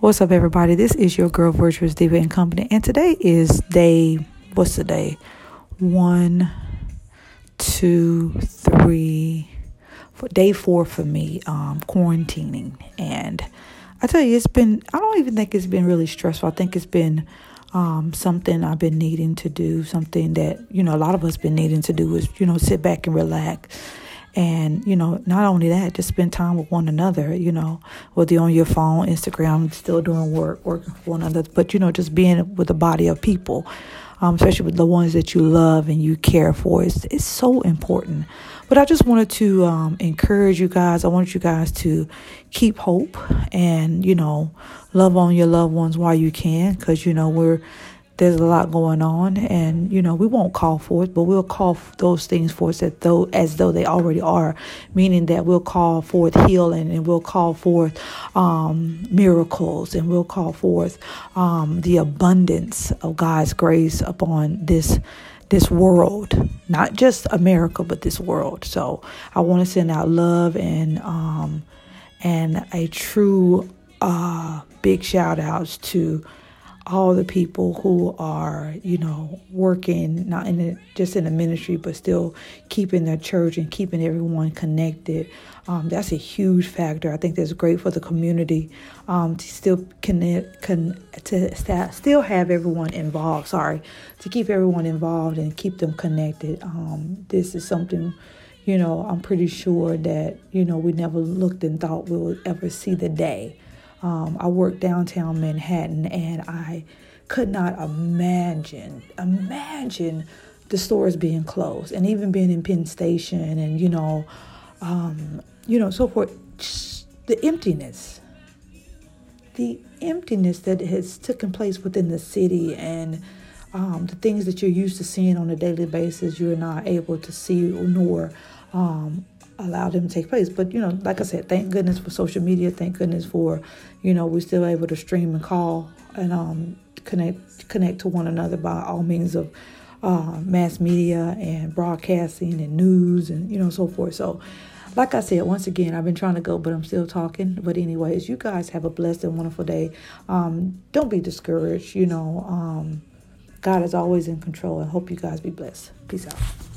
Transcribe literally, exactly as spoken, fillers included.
What's up, everybody? This is your girl, Virtuous Diva and Company, and today is day, what's the day? One, two, three, four, day four for me, um, quarantining. And I tell you, it's been, I don't even think it's been really stressful. I think it's been um, something I've been needing to do, something that, you know, a lot of us been needing to do is, you know, sit back and relax. And, you know, not only that, just spend time with one another, you know, whether you're on your phone, Instagram, still doing work, working for one another. But, you know, just being with a body of people, um, especially with the ones that you love and you care for. It's, it's so important. But I just wanted to um, encourage you guys. I want you guys to keep hope and, you know, love on your loved ones while you can, because, you know, we're there's a lot going on, and, you know, we won't call for it, but we'll call those things for us as though, as though they already are, meaning that we'll call forth healing, and we'll call forth um, miracles, and we'll call forth um, the abundance of God's grace upon this this world, not just America, but this world. So I want to send out love and, um, and a true uh, big shout outs to all the people who are, you know, working, not in the, just in the ministry, but still keeping their church and keeping everyone connected. Um, that's a huge factor. I think that's great for the community um, to still connect, con- to st- still have everyone involved. Sorry, to keep everyone involved and keep them connected. Um, this is something, you know, I'm pretty sure that, you know, we never looked and thought we would ever see the day. Um, I worked downtown Manhattan, and I could not imagine, imagine the stores being closed, and even being in Penn Station, and, you know, um, you know, so forth. The emptiness, the emptiness that has taken place within the city, and um, the things that you're used to seeing on a daily basis, you're not able to see nor um allow them to take place. But, you know, like I said, thank goodness for social media. Thank goodness for, you know, we're still able to stream and call and um, connect connect to one another by all means of uh, mass media and broadcasting and news and, you know, so forth. So, like I said, once again, I've been trying to go, but I'm still talking. But anyways, you guys have a blessed and wonderful day. Um, don't be discouraged. You know, um, God is always in control. I hope you guys be blessed. Peace out.